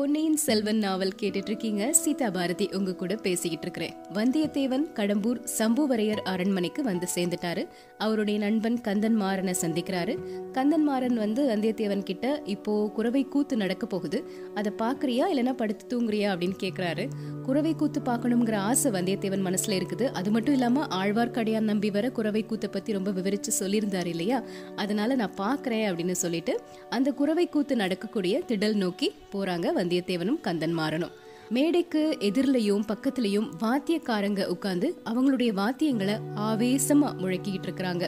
பொன்னியின் செல்வன் நாவல் கேட்டுட்டு இருக்கீங்க. சீதா பாரதி உங்க கூட பேசிக்கிட்டு இருக்கிறேன். வந்தியத்தேவன் கடம்பூர் சம்புவரையர் அரண்மனைக்கு வந்து சேர்ந்துட்டாரு. அவருடைய நண்பன் கந்தன் மாறனை சந்திக்கிறாரு. கந்தன் மாறன் வந்து வந்தியத்தேவன் கிட்ட, இப்போ குறவை கூத்து நடக்க போகுது, அதை பார்க்குறியா இல்லைன்னா படுத்து தூங்குறியா அப்படின்னு கேட்குறாரு. குறவை கூத்து பார்க்கணுங்கிற ஆசை வந்தியத்தேவன் மனசுல இருக்குது. அது மட்டும் இல்லாமல் ஆழ்வார்க்கடையா நம்பி வர குறவை கூத்தை பற்றி ரொம்ப விவரித்து சொல்லியிருந்தார் இல்லையா, அதனால நான் பார்க்குறேன் அப்படின்னு சொல்லிட்டு அந்த குறவை கூத்து நடக்கக்கூடிய திடல் நோக்கி போறாங்க வந்தியத்தேவனும் கந்தன் மாறனும். மேடைக்கு எதிரிலையும் பக்கத்திலையும் வாத்தியக்காரங்க உட்கார்ந்து அவங்களுடைய வாத்தியங்களை ஆவேசமா முழக்கிட்டு இருக்கிறாங்க.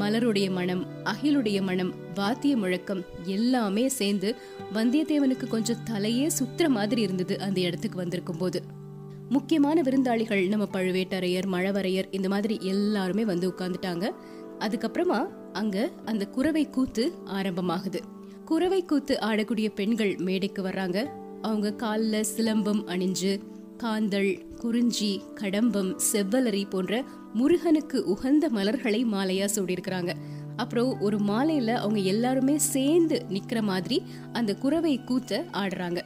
மலருடைய மனம், அகிலுடைய மனம், வாத்திய முழக்கம் எல்லாமே சேர்ந்து வந்தியத்தேவனுக்கு கொஞ்சம் தலையே சுத்துற மாதிரி இருந்தது அந்த இடத்துக்கு வந்திருக்கும் போது. முக்கியமான விருந்தாளிகள் நம்ம பழுவேட்டரையர், மழவரையர், இந்த மாதிரி எல்லாருமே வந்து உட்கார்ந்துட்டாங்க. அதுக்கப்புறமா அங்க அந்த குறவை கூத்து ஆரம்பமாகுது. குறவை கூத்து ஆடக்கூடிய பெண்கள் மேடைக்கு வர்றாங்க. அவங்க காலில் சிலம்பம் அணிஞ்சு காந்தல், குறிஞ்சி, கடம்பம், செவ்வலரி போன்ற முருகனுக்கு உகந்த மலர்களை மாலையா சூடியிருக்கிறாங்க. அப்புறம் ஒரு மாலையில அவங்க எல்லாருமே சேர்ந்து நிக்கிற மாதிரி அந்த குறவை கூத்த ஆடுறாங்க.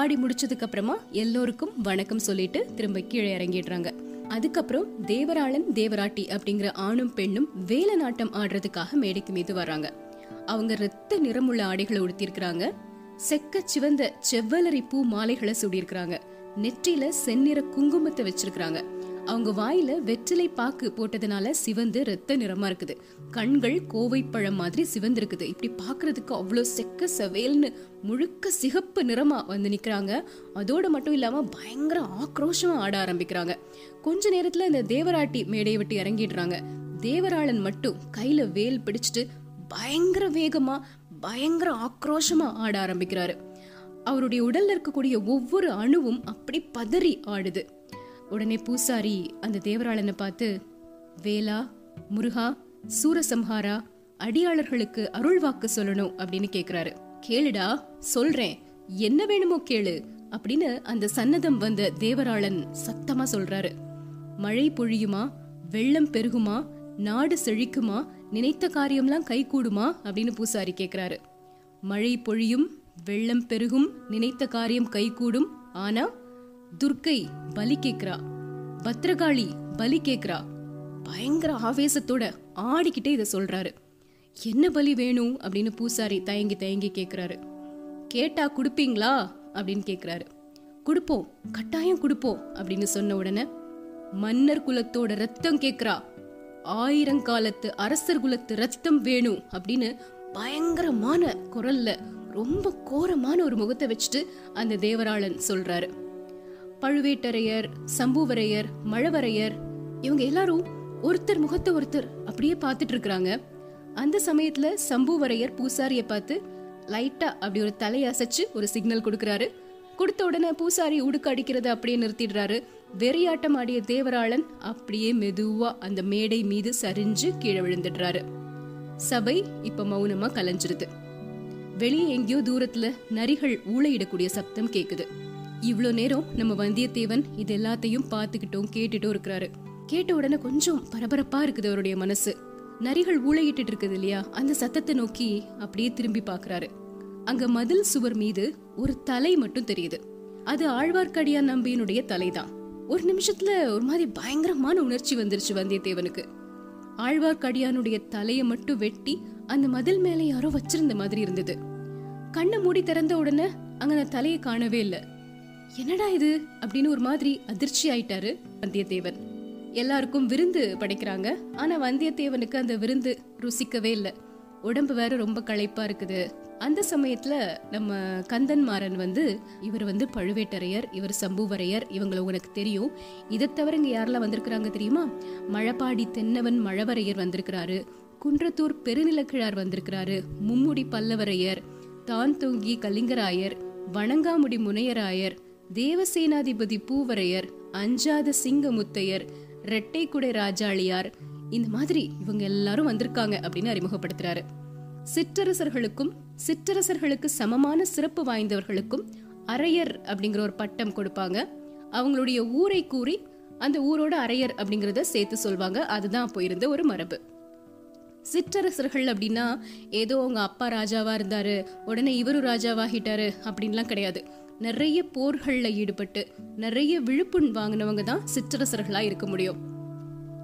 ஆடி முடிச்சதுக்கு அப்புறமா எல்லோருக்கும் வணக்கம் சொல்லிட்டு திரும்ப கீழே இறங்கிடுறாங்க. அதுக்கப்புறம் தேவராளன், தேவராட்டி அப்படிங்கிற ஆணும் பெண்ணும் வேலை நாட்டம் ஆடுறதுக்காக மேடைக்கு மீது வர்றாங்க. அவங்க இரத்த நிறமுள்ள ஆடைகளை உடுத்திருக்கிறாங்க. செக்க சிவந்த செவ்வலரி பூ மாலைகளை சூடியிருக்கிறாங்க. நெற்றியில செந்நிற குங்குமத்தை வச்சிருக்கிறாங்க. அவங்க வாயில வெற்றிலை பாக்கு போட்டதுனால சிவந்து ரத்த நிறமா இருக்குது. கண்கள் கோவைப்பழம் மாதிரி சிவந்திருக்குது. இப்படி பாக்குறதுக்கு அவ்வளோ செக்க செவேல்னு முழுக்க சிகப்பு நிறமா வந்து நிக்கிறாங்க. அதோட மட்டும் இல்லாம பயங்கர ஆக்ரோஷமா ஆட ஆரம்பிக்கிறாங்க. கொஞ்ச நேரத்துல இந்த தேவராட்டி மேடையை விட்டு இறங்கிடுறாங்க. தேவராளன் மட்டும் கையில வேல் பிடிச்சிட்டு பயங்கர வேகமா பயங்கர ஆக்ரோஷமா ஆட ஆரம்பிக்கிறாரு. அவருடைய உடல்ல இருக்கக்கூடிய ஒவ்வொரு அணுவும் அப்படி பதறி ஆடுது. உடனே பூசாரி அந்த தேவராளனை பார்த்து, வேலா, முருகா, சூரசம்ஹாரா, அடியாளர்களுக்கு அருள் வாக்கு சொல்லணும் அப்படின்னு கேக்குறாரு. கேளுடா, சொல்றேன், என்ன வேணுமோ கேளு அப்படின்னு அந்த சன்னதம் வந்த தேவராளன் சத்தமா சொல்றாரு. மழை பொழியுமா, வெள்ளம் பெருகுமா, நாடு செழிக்குமா, நினைத்த காரியம்லாம் கை கூடுமா அப்படின்னு பூசாரி கேக்குறாரு. மழை பொழியும், வெள்ளம் பெருகும், நினைத்த காரியம் கைகூடும். ஆனா துர்க்கை பலி கேக்குறா, பத்ரகாளி பலி கேக்குறா. பயங்கர ஆவேசத்தோட ஆடிக்கிட்டே இதை சொல்றாரு. என்ன பலி வேணும் அப்படின்னு பூசாரி தயங்கி தயங்கி கேக்குறாரு. கேட்டா குடுப்பீங்களா அப்படின்னு கேக்குறாரு. குடுப்போம், கட்டாயம் குடுப்போம் அப்படின்னு சொன்ன உடனே, மன்னர் குலத்தோட ரத்தம் கேக்குறா, ஆயிரங்காலத்து அரசர் குலத்து ரத்தம் வேணும் அப்படின்னு பயங்கரமான குரல்ல ரொம்ப கோரமான ஒரு முகத்தை வச்சுட்டு அந்த தேவராளன் சொல்றாரு. பழுவேட்டரையர், சம்புவரையர், மழவரையர் இவங்க எல்லாரும் ஒருத்தர் முகத்தை ஒருத்தர் அப்படியே பார்த்துட்டு இருக்கிறாங்க. அந்த சமயத்துல சம்புவரையர் பூசாரிய பார்த்து லைட்டா அப்படி ஒரு தலையசைச்சு ஒரு சிக்னல் கொடுக்கறாரு. கொடுத்த உடனே பூசாரி உடுக்க அடிக்கிறத அப்படியே நிறுத்திடுறாரு. வெறியாட்டம் ஆடிய தேவராளன் அப்படியே மெதுவா அந்த மேடை மீது சரிஞ்சு கீழே விழுந்துடுறாரு. சபை இப்ப மௌனமா கலைஞ்சிருது. வெளியே எங்கேயோ தூரத்துல நரிகள் ஊளையிடக்கூடிய சப்தம் கேக்குது. இவ்வளோ நேரம் நம்ம வந்தியத்தேவன் இது எல்லாத்தையும் பார்த்துக்கிட்டோம், கேட்டுட்டும் இருக்கிறாரு. கேட்ட உடனே கொஞ்சம் பரபரப்பா இருக்குது அவருடைய மனசு. நரிகள் ஊளையிட்டு இருக்குது இல்லையா, அந்த சத்தத்தை நோக்கி அப்படியே திரும்பி பாக்குறாரு. அங்க மதில் சுவர் மீது ஒரு தலை மட்டும் தெரியுது. அது ஆழ்வார்க்கடியா நம்பியினுடைய தலைதான். ஒரு நிமிஷத்துல ஒரு மாதிரி பயங்கரமான உணர்ச்சி வந்துருச்சு வந்தியத்தேவனுக்கு. ஆழ்வார்க்கடியானுடைய தலையை மட்டும் வெட்டி அந்த மதில் மேல யாரோ வச்சிருந்த மாதிரி இருந்தது. கண்ணை மூடி திறந்த உடனே அங்க நான் தலையை காணவே இல்லை. என்னடா இது அப்படின்னு ஒரு மாதிரி அதிர்ச்சி ஆயிட்டாரு வந்தியத்தேவன். எல்லாருக்கும் விருந்து படைக்கிறாங்க. ஆனா வந்தியத்தேவனுக்கு அந்த விருந்து ருசிக்கவே இல்லை. உடம்பு வேற ரொம்ப களைப்பா இருக்குது. அந்த சமயத்துல நம்ம கந்தன் மாறன் வந்து, இவர் வந்து பழுவேட்டரையர், இவர் சம்புவரையர், இவங்களை உங்களுக்கு தெரியும். இதை தவிர இங்க யாரெல்லாம் வந்திருக்கிறாங்க தெரியுமா? மழப்பாடி தென்னவன் மழவரையர் வந்திருக்கிறாரு, குன்றத்தூர் பெருநிலக்கிழார் வந்திருக்கிறாரு, மும்முடி பல்லவரையர், தான்தொங்கி கலிங்கராயர், வணங்காமுடி முனையராயர், தேவசேனாதிபதி பூவரையர், அஞ்சாத சிங்க முத்தையர், ரெட்டைக்குடை ராஜாளியார், இந்த மாதிரி இவங்க எல்லாரும் வந்திருக்காங்க அப்படின்னு அறிமுகப்படுத்துறாரு. சிற்றரசர்களுக்கும் சிற்றரசர்களுக்கு சமமான சிறப்பு வாய்ந்தவர்களுக்கும் அரையர் அப்படிங்கிற ஒரு பட்டம் கொடுப்பாங்க. அவங்களுடைய ஊரை கூறி அந்த ஊரோட அரையர் அப்படிங்கறத சேர்த்து சொல்வாங்க. அதுதான் போயிருந்த ஒரு மரபு. சிற்றரசர்கள் அப்படின்னா ஏதோ அவங்க அப்பா ராஜாவாக இருந்தார், உடனே இவரும் ராஜாவாகிட்டாரு அப்படின்லாம் கிடையாது. நிறைய போர்களில் ஈடுபட்டு நிறைய விழுப்புண் வாங்கினவங்க தான் சிற்றரசர்களாக இருக்க முடியும்.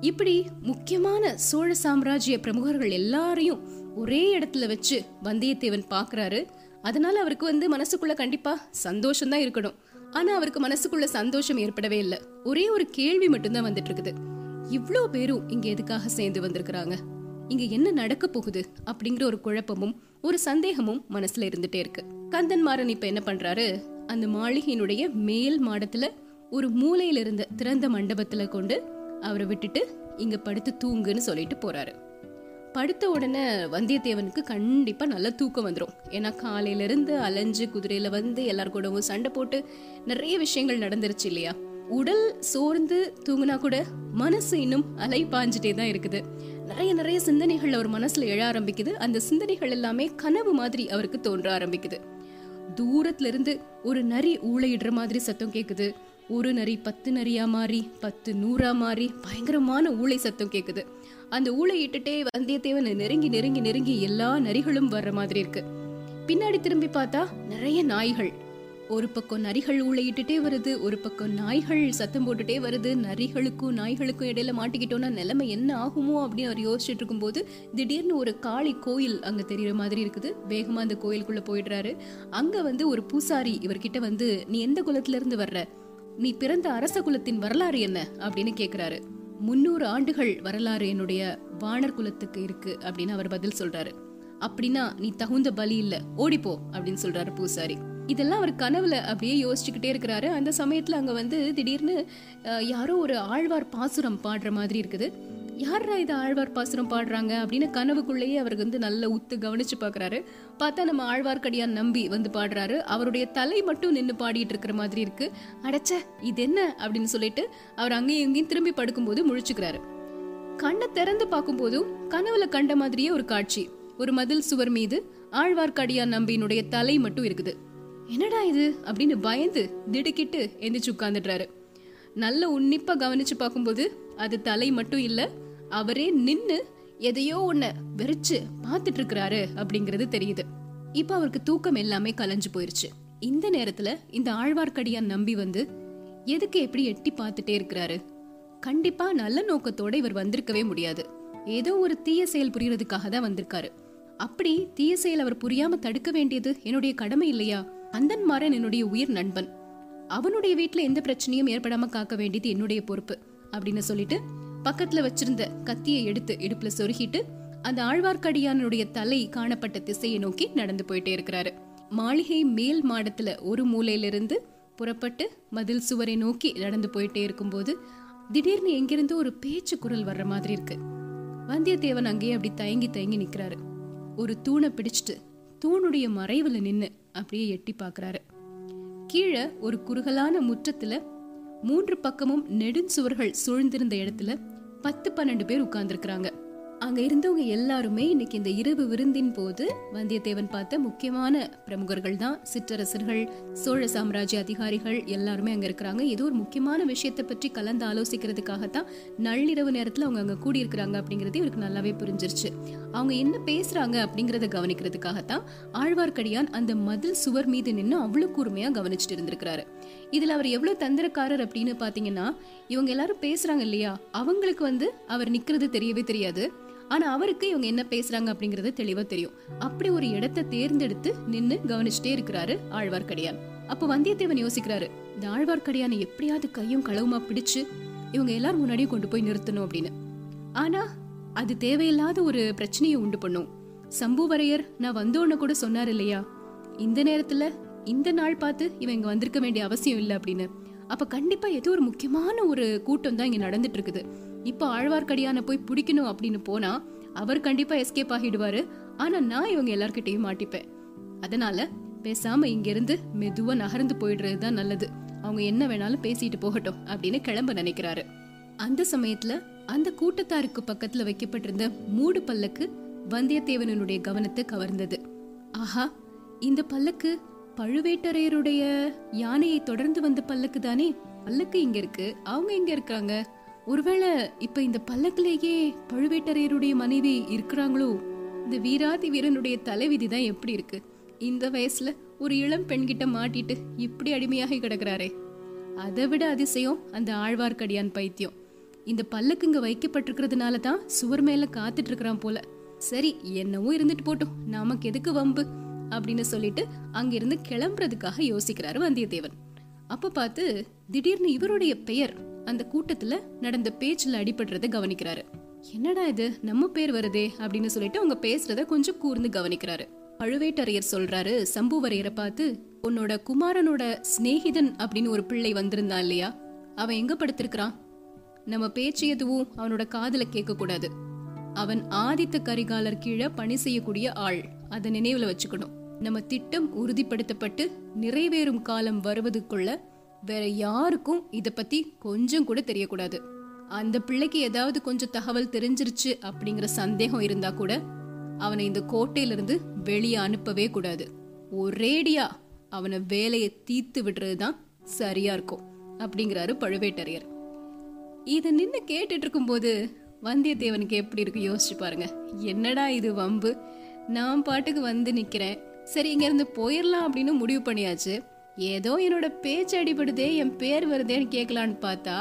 இப்படி முக்கியமான சோழ சாம்ராஜ்ய பிரமுகர்கள் எல்லாரையும் ஒரே இடத்துல வச்சு வந்தியத்தேவன் பார்க்குறாரு. அதனால அவருக்கு மனசுக்குள்ளே கண்டிப்பாக சந்தோஷம்தான் இருக்கணும். ஆனால் அவருக்கு மனசுக்குள்ளே சந்தோஷம் ஏற்படவே இல்லை. ஒரே ஒரு கேள்வி மட்டும்தான் வந்துட்டு இருக்குது, இவ்வளோ பேரும் இங்கே எதுக்காக சேர்ந்து வந்திருக்கிறாங்க, இங்கே என்ன நடக்க போகுது அப்படிங்கிற ஒரு குழப்பமும் ஒரு சந்தேகமும் மனசில் இருந்துட்டே இருக்கு. கந்தன் மாறன் இப்போ என்ன பண்ணுறாரு, அந்த மாளிகையினுடைய மேல் மாடத்தில் ஒரு மூலையிலிருந்து திறந்த மண்டபத்தில் கொண்டு அவரை விட்டுட்டு இங்கே படுத்து தூங்குன்னு சொல்லிட்டு போகிறாரு. படுத்த உடனே வந்தியத்தேவனுக்கு கண்டிப்பாக நல்லா தூக்கம் வந்துடும். ஏன்னா காலையிலேருந்து அலைஞ்சு குதிரையில் எல்லார் கூடவும் சண்டை போட்டு நிறைய விஷயங்கள் நடந்துருச்சு இல்லையா. உடல் சோர்ந்து தூங்குனா கூட மனசு இன்னும் அலை பாஞ்சிட்டே தான் இருக்குது. நிறைய சிந்தனைகள் அவர் மனசுல எழ ஆரம்பிக்குது. அந்த சிந்தனைகள் எல்லாமே கனவு மாதிரி அவருக்கு தோன்ற ஆரம்பிக்குது. தூரத்துல இருந்து ஒரு நரி ஊளையிடுற மாதிரி சத்தம் கேக்குது. ஒரு நரி 10 நரியா மாறி 10 100ஆ மாறி பயங்கரமான ஊளை சத்தம் கேக்குது. அந்த ஊளையிட்டுட்டே வந்தியத்தேவனை நெருங்கி எல்லா நரிகளும் வர்ற மாதிரி இருக்கு. பின்னாடி திரும்பி பார்த்தா நிறைய நாய்கள். ஒரு பக்கம் நரிகள் ஊழையிட்டுட்டே வருது, ஒரு பக்கம் நாய்கள் சத்தம் போட்டுட்டே வருது. நரிகளுக்கும் நாய்களுக்கும் இடையில மாட்டிக்கிட்டோன்னா நிலைமை என்ன ஆகுமோ அப்படின்னு அவர் யோசிச்சுட்டு இருக்கும்போது திடீர்னு ஒரு காளி கோயில் அங்கே தெரிகிற மாதிரி இருக்குது. வேகமாக அந்த கோயிலுக்குள்ளே போயிடுறாரு. அங்கே ஒரு பூசாரி இவர்கிட்ட நீ எந்த குலத்திலேருந்து வர்ற, நீ பிறந்த அரச குலத்தின் வரலாறு என்ன அப்படின்னு கேட்குறாரு. 300 ஆண்டுகள் வரலாறு என்னுடைய வானர் குலத்துக்கு இருக்கு அப்படின்னு அவர் பதில் சொல்கிறாரு. அப்படின்னா நீ தகுந்த பலி இல்லை, ஓடிப்போ அப்படின்னு சொல்கிறாரு பூசாரி. இதெல்லாம் அவர் கனவுல அப்படியே யோசிச்சுக்கிட்டே இருக்கிறாரு. அந்த சமயத்தில் அங்கே திடீர்னு யாரோ ஒரு ஆழ்வார் பாசுரம் பாடுற மாதிரி இருக்குது. யாரா இது ஆழ்வார் பாசுரம் பாடுறாங்க அப்படின்னு கனவுக்குள்ளேயே அவர் நல்ல உத்து கவனிச்சு பார்க்குறாரு. பார்த்தா நம்ம ஆழ்வார்க்கடையா நம்பி பாடுறாரு. அவருடைய தலை மட்டும் நின்று பாடிட்டு இருக்கிற மாதிரி இருக்கு. அடைச்ச இது என்ன அப்படின்னு சொல்லிட்டு அவர் அங்கேயும் இங்கேயும் திரும்பி படுக்கும்போது முழிச்சுக்கிறாரு. கண்ணை திறந்து பார்க்கும்போதும் கனவுல கண்ட மாதிரியே ஒரு காட்சி. ஒரு மதில் சுவர் மீது ஆழ்வார்க்கடையா நம்பியினுடைய தலை மட்டும் இருக்குது. என்னடா இது அப்படின்னு பயந்து திடுக்கிட்டு எந்திரிச்சு உட்காந்துடுறாரு. நல்ல உன்னிப்பா கவனிச்சு பார்க்கும்போது அது தலை மட்டும் இல்லை, அவரே நின்று எதையோ ஒன்ன வெறிச்சு பார்த்துட்டு இருக்கிறாரு அப்படிங்கிறது தெரியுது. இப்போ அவருக்கு தூக்கம் எல்லாமே கலைஞ்சு போயிருச்சு. இந்த நேரத்துல இந்த ஆழ்வார்க்கடியான் நம்பி எதுக்கு எப்படி எட்டி பார்த்துட்டே இருக்கிறாரு. கண்டிப்பா நல்ல நோக்கத்தோட இவர் வந்திருக்கவே முடியாது. ஏதோ ஒரு தீய செயல் புரியறதுக்காக தான் வந்திருக்காரு. அப்படி தீய செயல் அவர் புரியாம தடுக்க வேண்டியது என்னுடைய கடமை இல்லையா. கந்தன் மாறன் என்னுடைய உயிர் நண்பன், அவனுடைய வீட்டுல எந்த பிரச்சனையும் ஏற்படாம காக்க வேண்டியது என்னுடைய பொறுப்பு அப்படின்னு சொல்லிட்டு பக்கத்துல வச்சிருந்த கத்தியை எடுத்து இடுப்புல சொருகிட்டு அந்த ஆழ்வார்க்கடியானுடைய தலை காணப்பட்ட திசையை நோக்கி நடந்து போயிட்டே இருக்கிறாரு. மாளிகை மேல் மாடத்துல ஒரு மூலையிலிருந்து புறப்பட்டு மதில் சுவரை நோக்கி நடந்து போயிட்டே இருக்கும்போது திடீர்னு எங்கிருந்து ஒரு பேச்சு குரல் வர்ற மாதிரி இருக்கு. வந்தியத்தேவன் அங்கேயே அப்படி தயங்கி நிக்கிறாரு. ஒரு தூணை பிடிச்சிட்டு தூணுடைய மறைவுல நின்று அப்படியே எட்டி பார்க்குறாரு. கீழே ஒரு குறுகலான முற்றத்தில் 3 பக்கமும் நெடுஞ்சுவர்கள் சூழ்ந்திருந்த இடத்துல 10-12 பேர் உட்கார்ந்துருக்குறாங்க. அங்கே இருந்தவங்க எல்லாருமே இன்னைக்கு இந்த இரவு விருந்தின் போது வந்தியத்தேவன் பார்த்த முக்கியமான பிரமுகர்கள் தான். சிற்றரசர்கள், சோழ சாம்ராஜ்ய அதிகாரிகள் எல்லாருமே அங்கே இருக்கிறாங்க. ஏதோ ஒரு முக்கியமான விஷயத்தை பற்றி கலந்து ஆலோசிக்கிறதுக்காகத்தான் நள்ளிரவு நேரத்தில் அவங்க அங்கே கூடியிருக்கிறாங்க அப்படிங்கிறது இவருக்கு நல்லாவே புரிஞ்சிருச்சு. அவங்க என்ன பேசுகிறாங்க அப்படிங்கிறத கவனிக்கிறதுக்காகத்தான் ஆழ்வார்க்கடியான் அந்த மதில் சுவர் மீது நின்று அவ்வளோ கூர்மையாக கவனிச்சுட்டு இருந்திருக்கிறாரு. இதில் அவர் எவ்வளோ தந்திரக்காரர் அப்படின்னு பார்த்தீங்கன்னா, இவங்க எல்லாரும் பேசுகிறாங்க இல்லையா, அவங்களுக்கு அவர் நிற்கிறது தெரியவே தெரியாது. ஆனால் அவருக்கு இவங்க என்ன பேசுகிறாங்க அப்படிங்கிறது தெளிவாக தெரியும். அப்படி ஒரு இடத்தை தேர்ந்தெடுத்து நின்று கவனிச்சுட்டே இருக்கிறாரு ஆழ்வார்க்கடியான். அப்போ வந்தியத்தேவன் யோசிக்கிறாரு, இந்த ஆழ்வார்க்கடியானை எப்படியாவது கையும் களவுமா பிடிச்சு இவங்க எல்லாரும் முன்னாடியும் கொண்டு போய் நிறுத்தணும் அப்படின்னு. ஆனால் அது தேவையில்லாத ஒரு பிரச்சனையை உண்டு பண்ணும். சம்புவரையர் நான் வந்தோன்னு கூட சொன்னார் இல்லையா, இந்த நேரத்தில் இந்த நாள் பார்த்து இவன் இங்கே வந்திருக்க வேண்டிய அவசியம் இல்லை அப்படின்னு. அப்போ கண்டிப்பாக ஏதோ ஒரு முக்கியமான ஒரு கூட்டம் தான் இங்கே நடந்துட்டு இருக்குது. இப்போ ஆழ்வார்க்கடியானை போய் பிடிக்கணும் அப்படின்னு போனால் அவர் கண்டிப்பாக எஸ்கேப் ஆகிடுவார். ஆனால் நான் இவங்க எல்லார்கிட்டையும் மாட்டிப்பேன். அதனால் பேசாமல் இங்கேருந்து மெதுவாக நகர்ந்து போயிடுறது தான் நல்லது. அவங்க என்ன வேணாலும் பேசிட்டு போகட்டும் அப்படின்னு கிளம்ப நினைக்கிறாரு. அந்த சமயத்தில் அந்த கூட்டத்தாருக்கு பக்கத்தில் வைக்கப்பட்டிருந்த மூடு பல்லக்கு வந்தியத்தேவனுடைய கவனத்தை கவர்ந்தது. ஆஹா, இந்த பல்லக்கு பழுவேட்டரையருடைய யானையை தொடர்ந்து வந்த பல்லக்கு தானே. பல்லக்கு இங்கே இருக்கு, அவங்க இங்கே இருக்காங்க, ஒருவேளை இப்ப இந்த பல்லக்கிலேயே பழுவேட்டரையருடைய மனைவி இருக்கிறாங்களோ? இந்த வீராதி வீரனுடைய தலைவிதிதான் எப்படி இருக்கு? இந்த வயசுல ஒரு இளம் பெண்கிட்ட மாட்டிட்டு இப்படி அடிமையாகி கிடக்குறாரே. அதை விட அதிசயம் அந்த ஆழ்வார்க்கடியான் பைத்தியம். இந்த பல்லக்குங்க வைக்கப்பட்டிருக்கிறதுனால தான் சுவர் மேல காத்துட்டு இருக்கிறான் போல. சரி, என்னவோ இருந்துட்டு போட்டோம், நமக்கு எதுக்கு வம்பு அப்படின்னு சொல்லிட்டு அங்கிருந்து கிளம்புறதுக்காக யோசிக்கிறாரு வந்தியத்தேவன். அப்ப பார்த்து திடீர்னு இவருடைய பெயர் அந்த கூட்டத்துல நடந்த பேச்சுல அடிபடுறத கவனிக்கிறாரு. என்னடா இது, நம்ம பேர் வருதே அப்படின்னு சொல்லிட்டு அவங்க பேசுறத கொஞ்சம் கூர்ந்து கவனிக்கிறாரு. பழுவேட்டரையர் சொல்றாரு சம்புவரையரை பார்த்து, உன்னோட குமாரனோட சிநேகிதன் அப்படின்னு ஒரு பிள்ளை வந்திருந்தான் இல்லையா, அவன் எங்க படுத்திருக்கிறான்? நம்ம பேச்சு எதுவும் அவனோட காதுல கேட்க கூடாது. அவன் ஆதித்த கரிகாலர் கீழே பணி செய்யக்கூடிய ஆள், அதை நினைவுல வச்சுக்கணும். நம்ம திட்டம் உறுதிப்படுத்தப்பட்டு நிறைவேறும் காலம் வருவதுக்குள்ள வேற யாருக்கும் இதை பத்தி கொஞ்சம் கூட தெரியக்கூடாது. அந்த பிள்ளைக்கு ஏதாவது கொஞ்சம் தகவல் தெரிஞ்சிருச்சு அப்படிங்கிற சந்தேகம் இருந்தா கூட அவனை இந்த கோட்டையிலிருந்து வெளியே அனுப்பவே கூடாது. ஒரேடியா அவனை வேலையை தீர்த்து விடுறதுதான் சரியா இருக்கும் அப்படிங்கிறாரு பழுவேட்டரையர். இதை நின்று கேட்டுட்டு இருக்கும்போது வந்தியத்தேவனுக்கு எப்படி இருக்கு யோசிச்சு பாருங்க. என்னடா இது வம்பு, நான் பாட்டுக்கு வந்து நிக்கிறேன், சரி இங்க இருந்து போயிடலாம் அப்படின்னு முடிவு பண்ணியாச்சு. ஏதோ என்னோட பேச்சு அடிபடுதே, என் பேர் வருதேன்னு கேட்கலான்னு பார்த்தா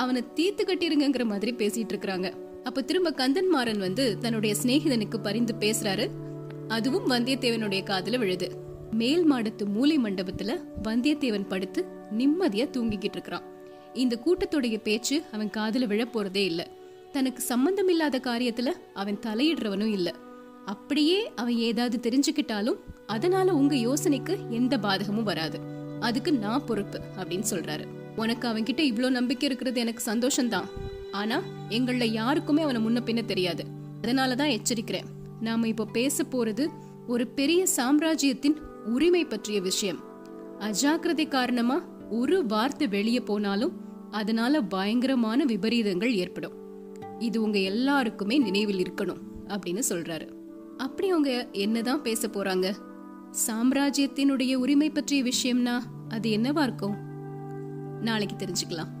அவனை தீத்து கட்டிருங்கிற மாதிரி பேசிட்டு இருக்கிறாங்க. அப்ப திரும்ப கந்தன் மாறன் வந்து தன்னுடைய சிநேகிதனுக்கு பரிந்து பேசுறாரு. அதுவும் வந்தியத்தேவனுடைய காதுல விழுது. மேல் மாடத்து மூலை மண்டபத்துல வந்தியத்தேவன் படுத்து நிம்மதியா தூங்கிக்கிட்டு இருக்கிறான். இந்த கூட்டத்தோடைய பேச்சு அவன் காதுல விழ போறதே இல்ல. தனக்கு சம்பந்தம் இல்லாத காரியத்துல அவன் தலையிடுறவனும் இல்ல. அப்படியே அவன் ஏதாவது தெரிஞ்சுக்கிட்டாலும் அதனால உங்க யோசனைக்கு எந்த பாதகமும் வராது, அதுக்கு நான் பொறுப்பு அப்படின்னு சொல்றாரு. உனக்கு அவன் கிட்ட இவ்ளோ நம்பிக்கை இருக்கிறது எனக்கு சந்தோஷம்தான், ஆனா எங்கள யாருக்குமே அவனை முன்ன பின்ன தெரியாது, அதனாலதான் எச்சரிக்கிறேன். நாம இப்ப பேச போறது ஒரு பெரிய சாம்ராஜ்யத்தின் உரிமை பற்றிய விஷயம். அஜாக்கிரதை காரணமா ஒரு வார்த்தை வெளியே போனாலும் அதனால பயங்கரமான விபரீதங்கள் ஏற்படும். இது உங்க எல்லாருக்குமே நினைவில் இருக்கணும் அப்படின்னு சொல்றாரு. அப்படி அவங்க என்னதான் பேச போறாங்க? சாம்ராஜ்யத்தினுடைய உரிமை பற்றிய விஷயம்னா அது என்னவா இருக்கும்? நாளைக்கு தெரிஞ்சுக்கலாம்.